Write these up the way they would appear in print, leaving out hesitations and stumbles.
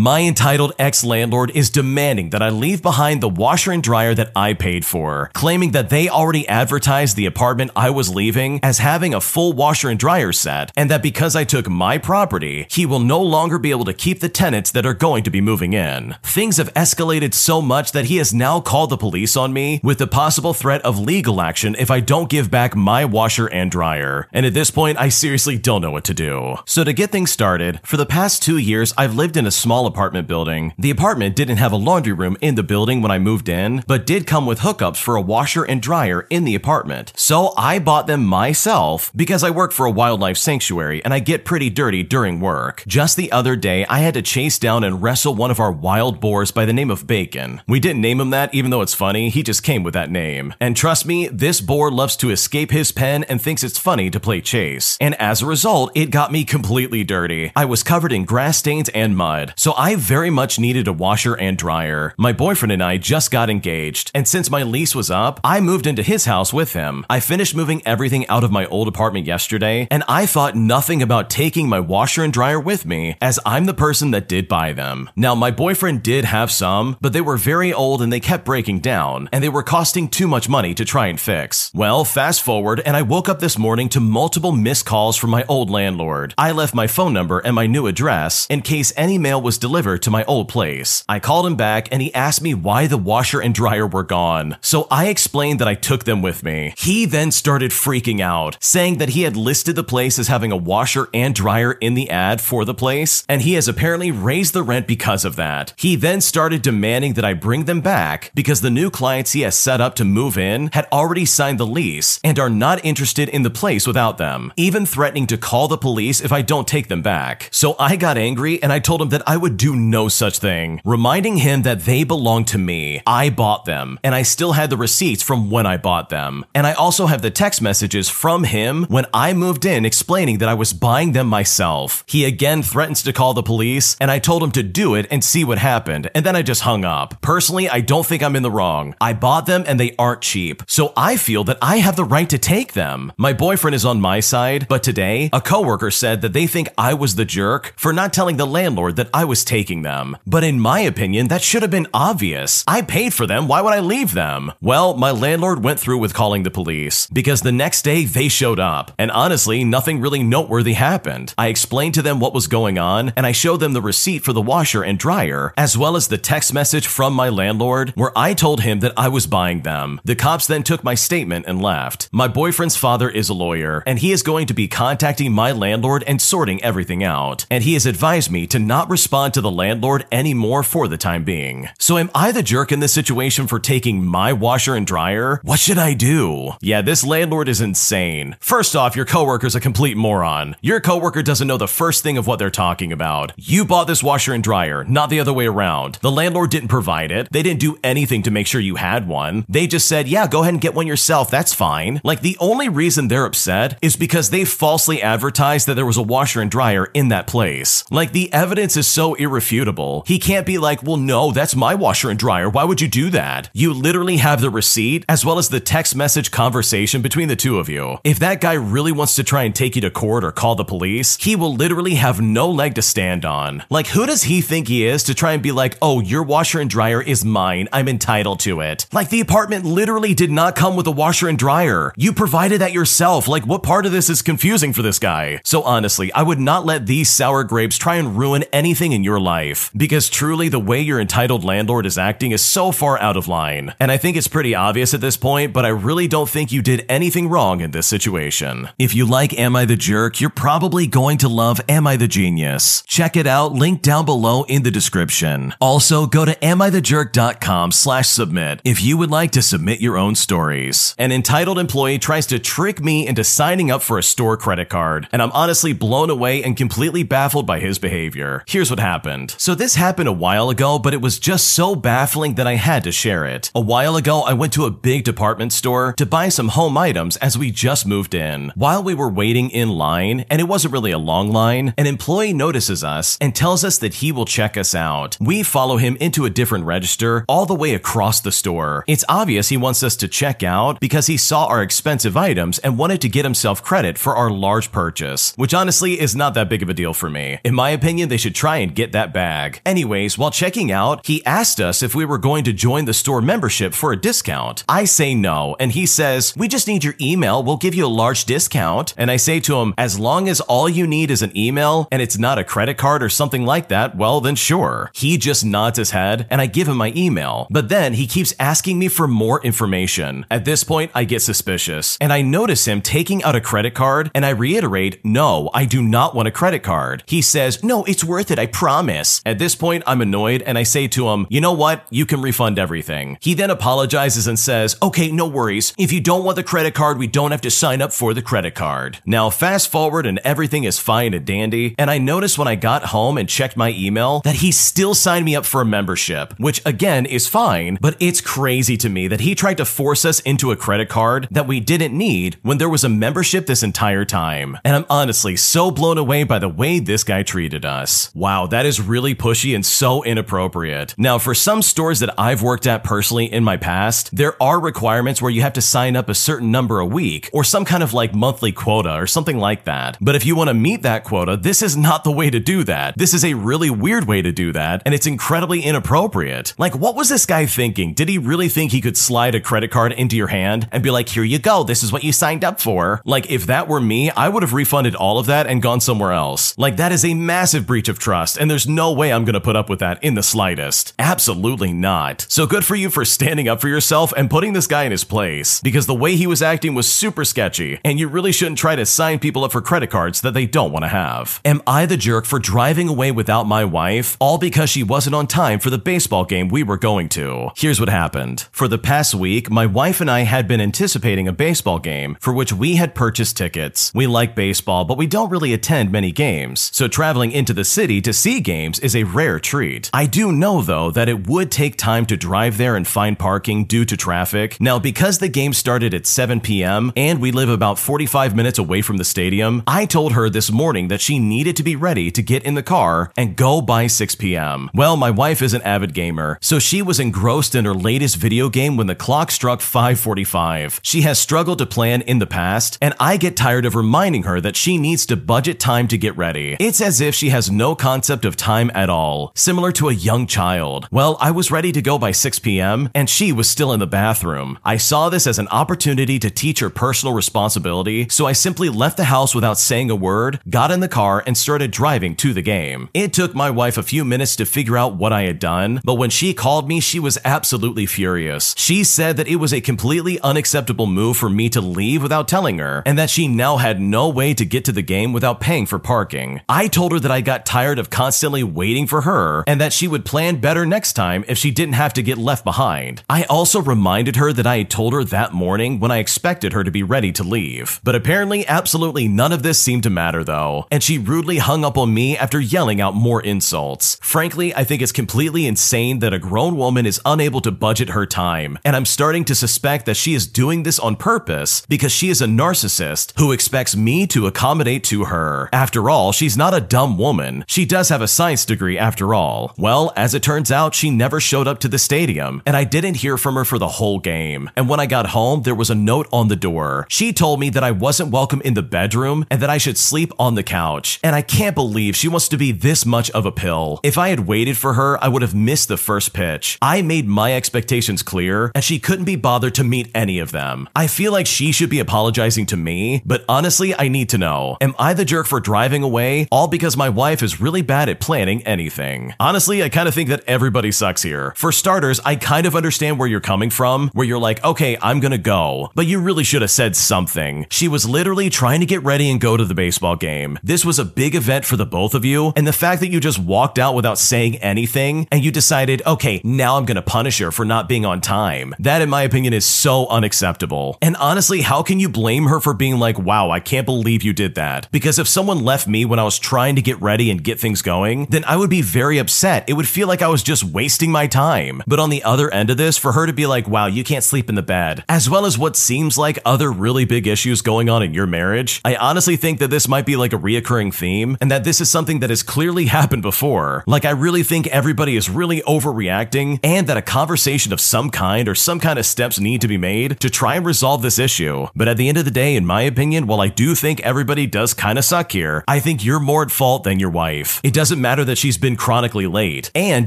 My entitled ex-landlord is demanding that I leave behind the washer and dryer that I paid for, claiming that they already advertised the apartment I was leaving as having a full washer and dryer set, and that because I took my property, he will no longer be able to keep the tenants that are going to be moving in. Things have escalated so much that he has now called the police on me with the possible threat of legal action if I don't give back my washer and dryer. And at this point, I seriously don't know what to do. So to get things started, for the past 2 years, I've lived in a small apartment building. The apartment didn't have a laundry room in the building when I moved in, but did come with hookups for a washer and dryer in the apartment. So I bought them myself because I work for a wildlife sanctuary and I get pretty dirty during work. Just the other day, I had to chase down and wrestle one of our wild boars by the name of Bacon. We didn't name him that, even though it's funny, he just came with that name. And trust me, this boar loves to escape his pen and thinks it's funny to play chase. And as a result, it got me completely dirty. I was covered in grass stains and mud. So I very much needed a washer and dryer. My boyfriend and I just got engaged, and since my lease was up, I moved into his house with him. I finished moving everything out of my old apartment yesterday, and I thought nothing about taking my washer and dryer with me, as I'm the person that did buy them. Now, my boyfriend did have some, but they were very old and they kept breaking down, and they were costing too much money to try and fix. Well, fast forward, and I woke up this morning to multiple missed calls from my old landlord. I left my phone number and my new address in case any mail was delivered to my old place. I called him back and he asked me why the washer and dryer were gone, so I explained that I took them with me. He then started freaking out, saying that he had listed the place as having a washer and dryer in the ad for the place, and he has apparently raised the rent because of that. He then started demanding that I bring them back because the new clients he has set up to move in had already signed the lease and are not interested in the place without them, even threatening to call the police if I don't take them back. So I got angry and I told him that I would do no such thing, reminding him that they belong to me. I bought them, and I still had the receipts from when I bought them. And I also have the text messages from him when I moved in explaining that I was buying them myself. He again threatens to call the police, and I told him to do it and see what happened, and then I just hung up. Personally, I don't think I'm in the wrong. I bought them and they aren't cheap, so I feel that I have the right to take them. My boyfriend is on my side, but today, a coworker said that they think I was the jerk for not telling the landlord that I was taking them. But in my opinion, that should have been obvious. I paid for them, why would I leave them? Well, my landlord went through with calling the police, because the next day they showed up, and honestly, nothing really noteworthy happened. I explained to them what was going on, and I showed them the receipt for the washer and dryer, as well as the text message from my landlord where I told him that I was buying them. The cops then took my statement and left. My boyfriend's father is a lawyer, and he is going to be contacting my landlord and sorting everything out, and he has advised me to not respond to the landlord anymore for the time being. So am I the jerk in this situation for taking my washer and dryer? What should I do? Yeah, this landlord is insane. First off, your coworker's a complete moron. Your coworker doesn't know the first thing of what they're talking about. You bought this washer and dryer, not the other way around. The landlord didn't provide it. They didn't do anything to make sure you had one. They just said, yeah, go ahead and get one yourself, that's fine. Like, the only reason they're upset is because they falsely advertised that there was a washer and dryer in that place. Like, the evidence is so irrefutable. He can't be like, well, no, that's my washer and dryer, why would you do that? You literally have the receipt as well as the text message conversation between the two of you. If that guy really wants to try and take you to court or call the police, he will literally have no leg to stand on. Like, who does he think he is to try and be like, oh, your washer and dryer is mine, I'm entitled to it? Like, the apartment literally did not come with a washer and dryer. You provided that yourself. Like, what part of this is confusing for this guy? So honestly, I would not let these sour grapes try and ruin anything in your life, because truly the way your entitled landlord is acting is so far out of line. And I think it's pretty obvious at this point, but I really don't think you did anything wrong in this situation. If you like Am I the Jerk, you're probably going to love Am I the Genius. Check it out, link down below in the description. Also, go to amithejerk.com/submit if you would like to submit your own stories. An entitled employee tries to trick me into signing up for a store credit card, and I'm honestly blown away and completely baffled by his behavior. Here's what happened. So this happened a while ago, but it was just so baffling that I had to share it. A while ago, I went to a big department store to buy some home items as we just moved in. While we were waiting in line, and it wasn't really a long line, an employee notices us and tells us that he will check us out. We follow him into a different register all the way across the store. It's obvious he wants us to check out because he saw our expensive items and wanted to get himself credit for our large purchase, which honestly is not that big of a deal for me. In my opinion, they should try and get get that bag. Anyways, while checking out, he asked us if we were going to join the store membership for a discount. I say no, and he says, "We just need your email, we'll give you a large discount." And I say to him, as long as all you need is an email and it's not a credit card or something like that, well then sure. He just nods his head and I give him my email, but then he keeps asking me for more information. At this point, I get suspicious and I notice him taking out a credit card and I reiterate, no, I do not want a credit card. He says, "No, it's worth it, I promise." At this point, I'm annoyed and I say to him, "You know what? You can refund everything." He then apologizes and says, "Okay, no worries. If you don't want the credit card, we don't have to sign up for the credit card." Now, fast forward and everything is fine and dandy, and I noticed when I got home and checked my email that he still signed me up for a membership, which again is fine, but it's crazy to me that he tried to force us into a credit card that we didn't need when there was a membership this entire time. And I'm honestly so blown away by the way this guy treated us. Wow, that is really pushy and so inappropriate. Now, for some stores that I've worked at personally in my past, there are requirements where you have to sign up a certain number a week or some kind of like monthly quota or something like that. But if you want to meet that quota, this is not the way to do that. This is a really weird way to do that, and it's incredibly inappropriate. Like, what was this guy thinking? Did he really think he could slide a credit card into your hand and be like, "Here you go, this is what you signed up for"? Like, if that were me, I would have refunded all of that and gone somewhere else. Like, that is a massive breach of trust, and there's no way I'm gonna put up with that in the slightest. Absolutely not. So good for you for standing up for yourself and putting this guy in his place, because the way he was acting was super sketchy, and you really shouldn't try to sign people up for credit cards that they don't want to have. Am I the jerk for driving away without my wife, all because she wasn't on time for the baseball game we were going to? Here's what happened. For the past week, my wife and I had been anticipating a baseball game for which we had purchased tickets. We like baseball, but we don't really attend many games, so traveling into the city to see games is a rare treat. I do know, though, that it would take time to drive there and find parking due to traffic. Now, because the game started at 7 p.m. and we live about 45 minutes away from the stadium, I told her this morning that she needed to be ready to get in the car and go by 6 p.m. Well, my wife is an avid gamer, so she was engrossed in her latest video game when the clock struck 5:45. She has struggled to plan in the past, and I get tired of reminding her that she needs to budget time to get ready. It's as if she has no concept of time at all, similar to a young child. Well, I was ready to go by 6 p.m., and she was still in the bathroom. I saw this as an opportunity to teach her personal responsibility, so I simply left the house without saying a word, got in the car, and started driving to the game. It took my wife a few minutes to figure out what I had done, but when she called me, she was absolutely furious. She said that it was a completely unacceptable move for me to leave without telling her, and that she now had no way to get to the game without paying for parking. I told her that I got tired of constantly waiting for her, and that she would plan better next time if she didn't have to get left behind. I also reminded her that I had told her that morning when I expected her to be ready to leave. But apparently, absolutely none of this seemed to matter, though, and she rudely hung up on me after yelling out more insults. Frankly, I think it's completely insane that a grown woman is unable to budget her time, and I'm starting to suspect that she is doing this on purpose because she is a narcissist who expects me to accommodate to her. After all, she's not a dumb woman. She does have a science degree after all. Well, as it turns out, she never showed up to the stadium, and I didn't hear from her for the whole game. And when I got home, there was a note on the door. She told me that I wasn't welcome in the bedroom and that I should sleep on the couch. And I can't believe she wants to be this much of a pill. If I had waited for her, I would have missed the first pitch. I made my expectations clear, and she couldn't be bothered to meet any of them. I feel like she should be apologizing to me, but honestly, I need to know. Am I the jerk for driving away, all because my wife is really bad at planning anything? Honestly, I kind of think that everybody sucks here. For starters, I kind of understand where you're coming from, where you're like, okay, I'm gonna go, but you really should have said something. She was literally trying to get ready and go to the baseball game. This was a big event for the both of you, and the fact that you just walked out without saying anything, and you decided, okay, now I'm gonna punish her for not being on time. That, in my opinion, is so unacceptable. And honestly, how can you blame her for being like, wow, I can't believe you did that? Because if someone left me when I was trying to get ready and get things going, then I would be very upset. It would feel like I was just wasting my time. But on the other end of this, for her to be like, wow, you can't sleep in the bed, as well as what seems like other really big issues going on in your marriage, I honestly think that this might be like a reoccurring theme, and that this is something that has clearly happened before. Like, I really think everybody is really overreacting, and that a conversation of some kind or some kind of steps need to be made to try and resolve this issue. But at the end of the day, in my opinion, while I do think everybody does kind of suck here, I think you're more at fault than your wife. It doesn't doesn't matter that she's been chronically late, and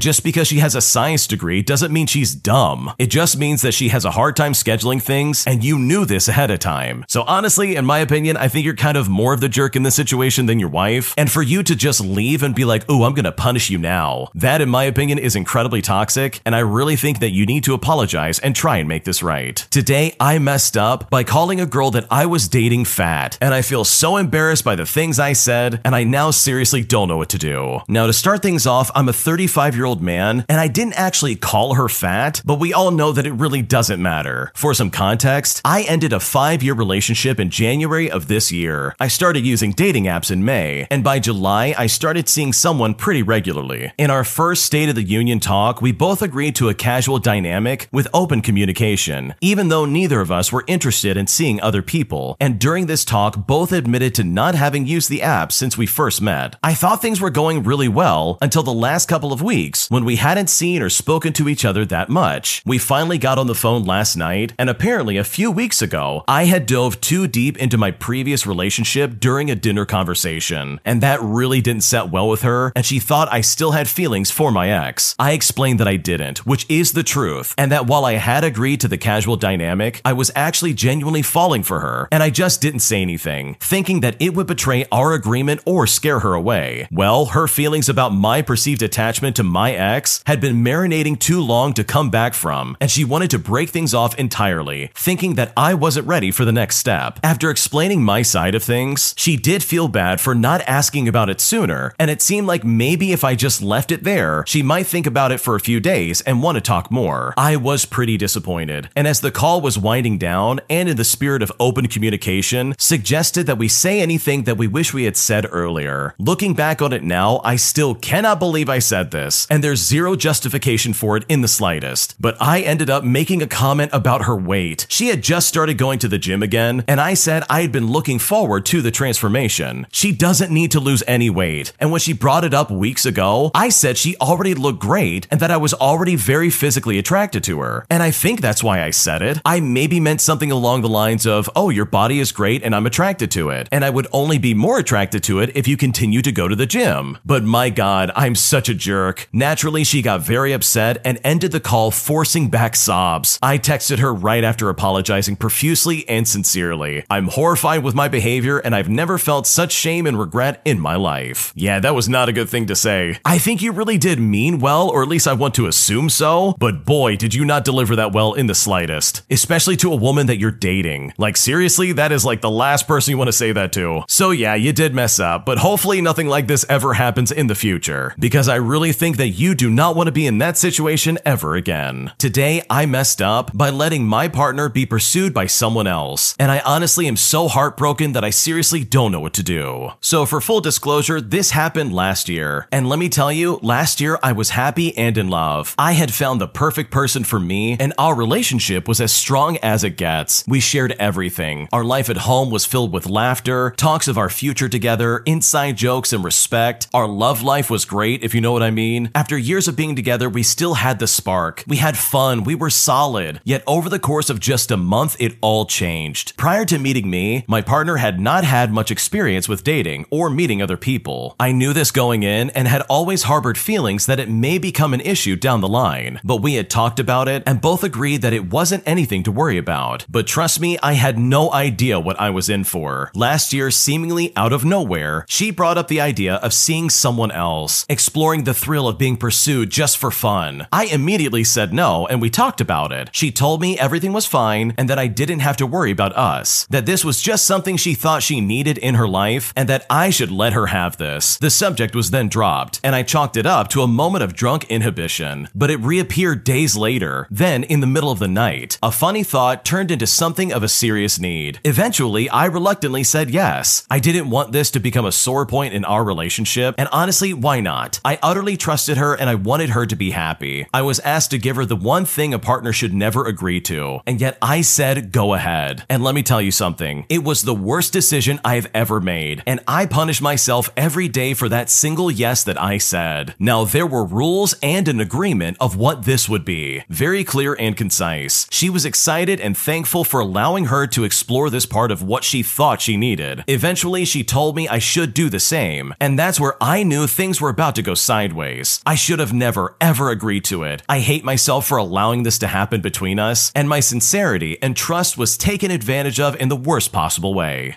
just because she has a science degree doesn't mean she's dumb. It just means that she has a hard time scheduling things, and you knew this ahead of time. So honestly, in my opinion, I think you're kind of more of the jerk in this situation than your wife, and for you to just leave and be like, oh, I'm gonna punish you now, that in my opinion is incredibly toxic, and I really think that you need to apologize and try and make this right. Today, I messed up by calling a girl that I was dating fat, and I feel so embarrassed by the things I said, and I now seriously don't know what to do. Now, to start things off, I'm a 35-year-old man, and I didn't actually call her fat, but we all know that it really doesn't matter. For some context, I ended a 5-year relationship in January of this year. I started using dating apps in May, and by July, I started seeing someone pretty regularly. In our first State of the Union talk, we both agreed to a casual dynamic with open communication, even though neither of us were interested in seeing other people, and during this talk, both admitted to not having used the app since we first met. I thought things were going really well until the last couple of weeks when we hadn't seen or spoken to each other that much. We finally got on the phone last night, and apparently a few weeks ago, I had dove too deep into my previous relationship during a dinner conversation, and that really didn't set well with her, and she thought I still had feelings for my ex. I explained that I didn't, which is the truth, and that while I had agreed to the casual dynamic, I was actually genuinely falling for her, and I just didn't say anything, thinking that it would betray our agreement or scare her away. Well, her feelings about my perceived attachment to my ex had been marinating too long to come back from, and she wanted to break things off entirely, thinking that I wasn't ready for the next step. After explaining my side of things, she did feel bad for not asking about it sooner, and it seemed like maybe if I just left it there, she might think about it for a few days and want to talk more. I was pretty disappointed, and as the call was winding down, and in the spirit of open communication, suggested that we say anything that we wish we had said earlier. Looking back on it now, I still cannot believe I said this, and there's zero justification for it in the slightest, but I ended up making a comment about her weight. She had just started going to the gym again, and I said I had been looking forward to the transformation. She doesn't need to lose any weight, and when she brought it up weeks ago, I said she already looked great and that I was already very physically attracted to her, and I think that's why I said it. I maybe meant something along the lines of, oh, your body is great and I'm attracted to it, and I would only be more attracted to it if you continue to go to the gym. But my god, I'm such a jerk. Naturally, she got very upset and ended the call forcing back sobs. I texted her right after apologizing profusely and sincerely. I'm horrified with my behavior and I've never felt such shame and regret in my life. Yeah, that was not a good thing to say. I think you really did mean well, or at least I want to assume so, but boy, did you not deliver that well in the slightest, especially to a woman that you're dating. Like, seriously, that is like the last person you want to say that to. So yeah, you did mess up, but hopefully nothing like this ever happens in the future, because I really think that you do not want to be in that situation ever again. Today, I messed up by letting my partner be pursued by someone else, and I honestly am so heartbroken that I seriously don't know what to do. So for full disclosure, this happened last year, and let me tell you, last year I was happy and in love. I had found the perfect person for me, and our relationship was as strong as it gets. We shared everything. Our life at home was filled with laughter, talks of our future together, inside jokes and respect. Our love life was great, if you know what I mean. After years of being together, we still had the spark. We had fun, we were solid. Yet over the course of just a month, it all changed. Prior to meeting me, my partner had not had much experience with dating or meeting other people. I knew this going in and had always harbored feelings that it may become an issue down the line, but we had talked about it and both agreed that it wasn't anything to worry about. But trust me, I had no idea what I was in for. Last year, seemingly out of nowhere, she brought up the idea of seeing someone else, exploring the thrill of being pursued just for fun. I immediately said no, and we talked about it. She told me everything was fine and that I didn't have to worry about us, that this was just something she thought she needed in her life and that I should let her have this. The subject was then dropped, and I chalked it up to a moment of drunk inhibition, but it reappeared days later, then in the middle of the night. A funny thought turned into something of a serious need. Eventually, I reluctantly said yes. I didn't want this to become a sore point in our relationship, and honestly, why not? I utterly trusted her and I wanted her to be happy. I was asked to give her the one thing a partner should never agree to, and yet I said go ahead. And let me tell you something, it was the worst decision I've ever made, and I punish myself every day for that single yes that I said. Now, there were rules and an agreement of what this would be. Very clear and concise. She was excited and thankful for allowing her to explore this part of what she thought she needed. Eventually, she told me I should do the same, and that's where I I knew things were about to go sideways. I should have never, ever agreed to it. I hate myself for allowing this to happen between us, and my sincerity and trust was taken advantage of in the worst possible way.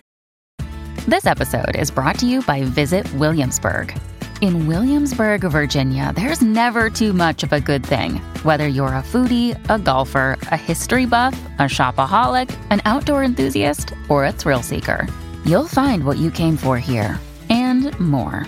This episode is brought to you by Visit Williamsburg. In Williamsburg, Virginia, there's never too much of a good thing. Whether you're a foodie, a golfer, a history buff, a shopaholic, an outdoor enthusiast, or a thrill seeker, you'll find what you came for here and more.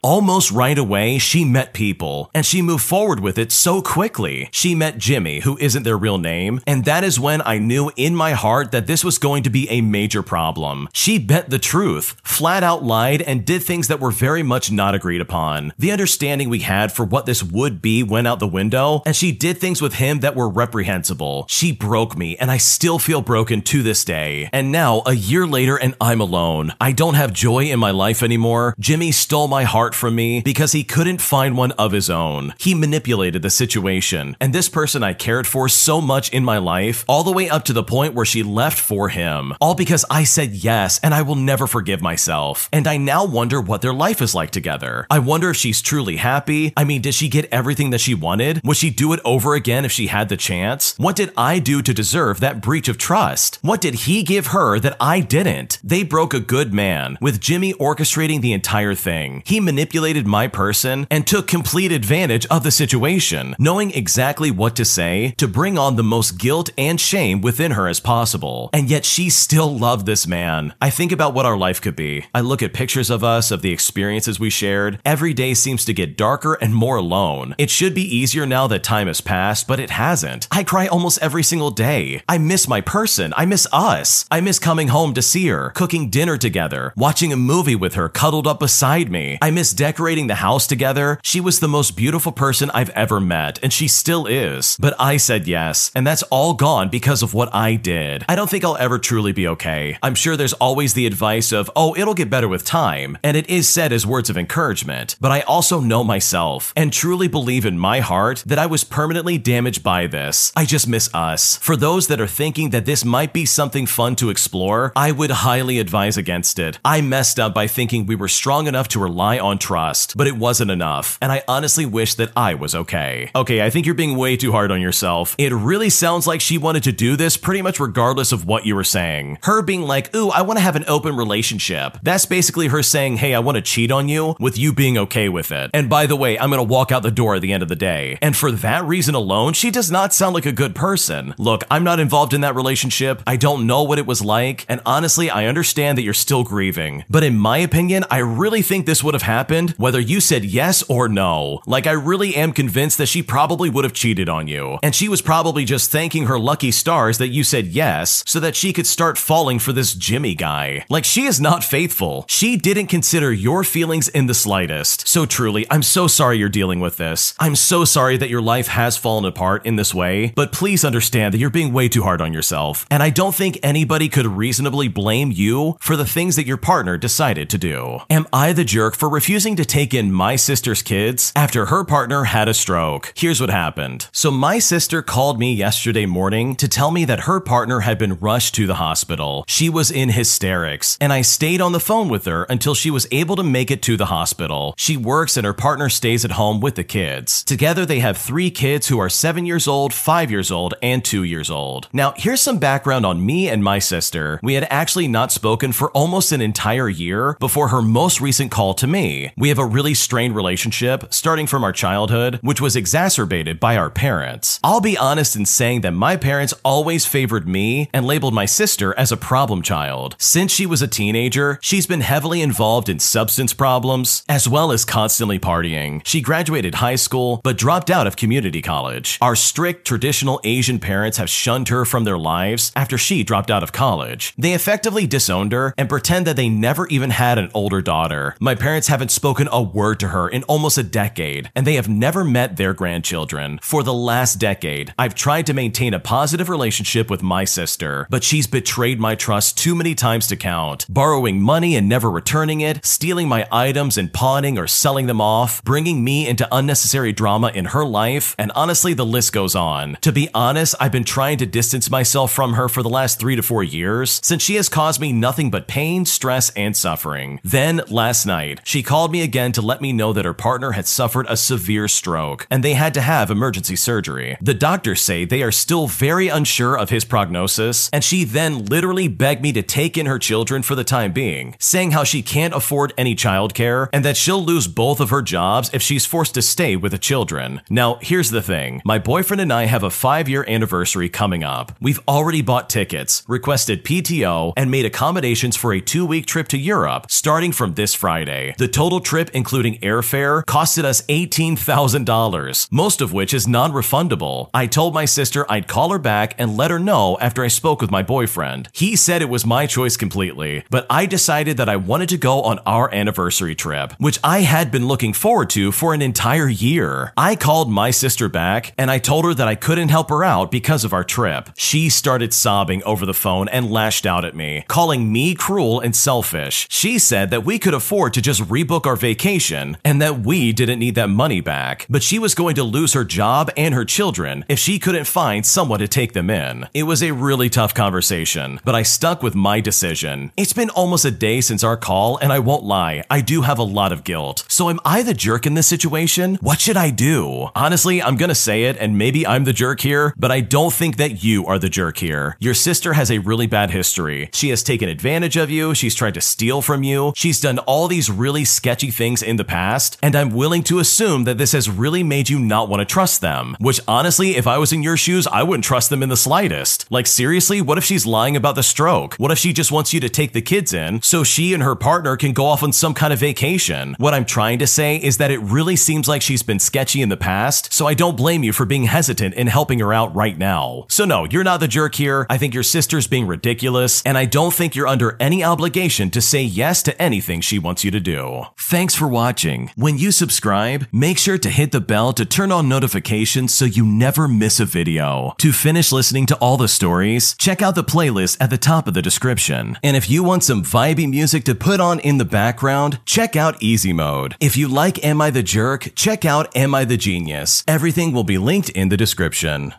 Almost right away, she met people, and she moved forward with it so quickly. She met Jimmy, who isn't their real name, and that is when I knew in my heart that this was going to be a major problem. She bent the truth, flat out lied, and did things that were very much not agreed upon. The understanding we had for what this would be went out the window, and she did things with him that were reprehensible. She broke me, and I still feel broken to this day. And now, a year later, and I'm alone. I don't have joy in my life anymore. Jimmy stole my heart from me because he couldn't find one of his own. He manipulated the situation, and this person I cared for so much in my life, all the way up to the point where she left for him, all because I said yes, and I will never forgive myself. And I now wonder what their life is like together. I wonder if she's truly happy. I mean, did she get everything that she wanted? Would she do it over again if she had the chance? What did I do to deserve that breach of trust? What did he give her that I didn't? They broke a good man, with Jimmy orchestrating the entire thing. He manipulated my person and took complete advantage of the situation, knowing exactly what to say to bring on the most guilt and shame within her as possible. And yet she still loved this man. I think about what our life could be. I look at pictures of us, of the experiences we shared. Every day seems to get darker and more alone. It should be easier now that time has passed, but it hasn't. I cry almost every single day. I miss my person. I miss us. I miss coming home to see her, cooking dinner together, watching a movie with her cuddled up beside me. I miss decorating the house together. She was the most beautiful person I've ever met, and she still is. But I said yes, and that's all gone because of what I did. I don't think I'll ever truly be okay. I'm sure there's always the advice of, oh, it'll get better with time, and it is said as words of encouragement. But I also know myself and truly believe in my heart that I was permanently damaged by this. I just miss us. For those that are thinking that this might be something fun to explore, I would highly advise against it. I messed up by thinking we were strong enough to rely on trust, but it wasn't enough, and I honestly wish that I was okay. Okay, I think you're being way too hard on yourself. It really sounds like she wanted to do this pretty much regardless of what you were saying. Her being like, ooh, I want to have an open relationship. That's basically her saying, hey, I want to cheat on you, with you being okay with it. And by the way, I'm going to walk out the door at the end of the day. And for that reason alone, she does not sound like a good person. Look, I'm not involved in that relationship. I don't know what it was like. And honestly, I understand that you're still grieving. But in my opinion, I really think this would have happened, whether you said yes or no. Like, I really am convinced that she probably would have cheated on you. And she was probably just thanking her lucky stars that you said yes, so that she could start falling for this Jimmy guy. Like, she is not faithful. She didn't consider your feelings in the slightest. So truly, I'm so sorry you're dealing with this. I'm so sorry that your life has fallen apart in this way, but please understand that you're being way too hard on yourself. And I don't think anybody could reasonably blame you for the things that your partner decided to do. Am I the jerk for refusing refusing to take in my sister's kids after her partner had a stroke. Here's what happened. So my sister called me yesterday morning to tell me that her partner had been rushed to the hospital. She was in hysterics, and I stayed on the phone with her until she was able to make it to the hospital. She works and her partner stays at home with the kids. Together they have 3 kids who are 7 years old, 5 years old, and 2 years old. Now here's some background on me and my sister. We had actually not spoken for almost an entire year before her most recent call to me. We have a really strained relationship starting from our childhood, which was exacerbated by our parents. I'll be honest in saying that my parents always favored me and labeled my sister as a problem child. Since she was a teenager, she's been heavily involved in substance problems as well as constantly partying. She graduated high school but dropped out of community college. Our strict traditional Asian parents have shunned her from their lives after she dropped out of college. They effectively disowned her and pretend that they never even had an older daughter. My parents haven't spoken a word to her in almost a decade, and they have never met their grandchildren. For the last decade, I've tried to maintain a positive relationship with my sister, but she's betrayed my trust too many times to count, borrowing money and never returning it, stealing my items and pawning or selling them off, bringing me into unnecessary drama in her life, and honestly, the list goes on. To be honest, I've been trying to distance myself from her for the last 3 to 4 years, since she has caused me nothing but pain, stress, and suffering. Then, last night, she called me again to let me know that her partner had suffered a severe stroke, and they had to have emergency surgery. The doctors say they are still very unsure of his prognosis, and she then literally begged me to take in her children for the time being, saying how she can't afford any childcare and that she'll lose both of her jobs if she's forced to stay with the children. Now, here's the thing. My boyfriend and I have a 5-year anniversary coming up. We've already bought tickets, requested PTO, and made accommodations for a 2-week trip to Europe starting from this Friday. The total trip, including airfare, costed us $18,000, most of which is non-refundable. I told my sister I'd call her back and let her know after I spoke with my boyfriend. He said it was my choice completely, but I decided that I wanted to go on our anniversary trip, which I had been looking forward to for an entire year. I called my sister back and I told her that I couldn't help her out because of our trip. She started sobbing over the phone and lashed out at me, calling me cruel and selfish. She said that we could afford to just rebook our vacation and that we didn't need that money back, but she was going to lose her job and her children if she couldn't find someone to take them in. It was a really tough conversation, but I stuck with my decision. It's been almost a day since our call, and I won't lie, I do have a lot of guilt. So am I the jerk in this situation? What should I do? Honestly, I'm gonna say it, and maybe I'm the jerk here, but I don't think that you are the jerk here. Your sister has a really bad history. She has taken advantage of you, she's tried to steal from you, she's done all these really sketchy things in the past, and I'm willing to assume that this has really made you not want to trust them. Which honestly, if I was in your shoes, I wouldn't trust them in the slightest. Like seriously, what if she's lying about the stroke? What if she just wants you to take the kids in so she and her partner can go off on some kind of vacation? What I'm trying to say is that it really seems like she's been sketchy in the past, so I don't blame you for being hesitant in helping her out right now. So no, you're not the jerk here. I think your sister's being ridiculous, and I don't think you're under any obligation to say yes to anything she wants you to do. Thanks for watching. When you subscribe, make sure to hit the bell to turn on notifications so you never miss a video. To finish listening to all the stories, check out the playlist at the top of the description. And if you want some vibey music to put on in the background, check out easymode. If you like Am I the Jerk, check out Am I the Genius. Everything will be linked in the description.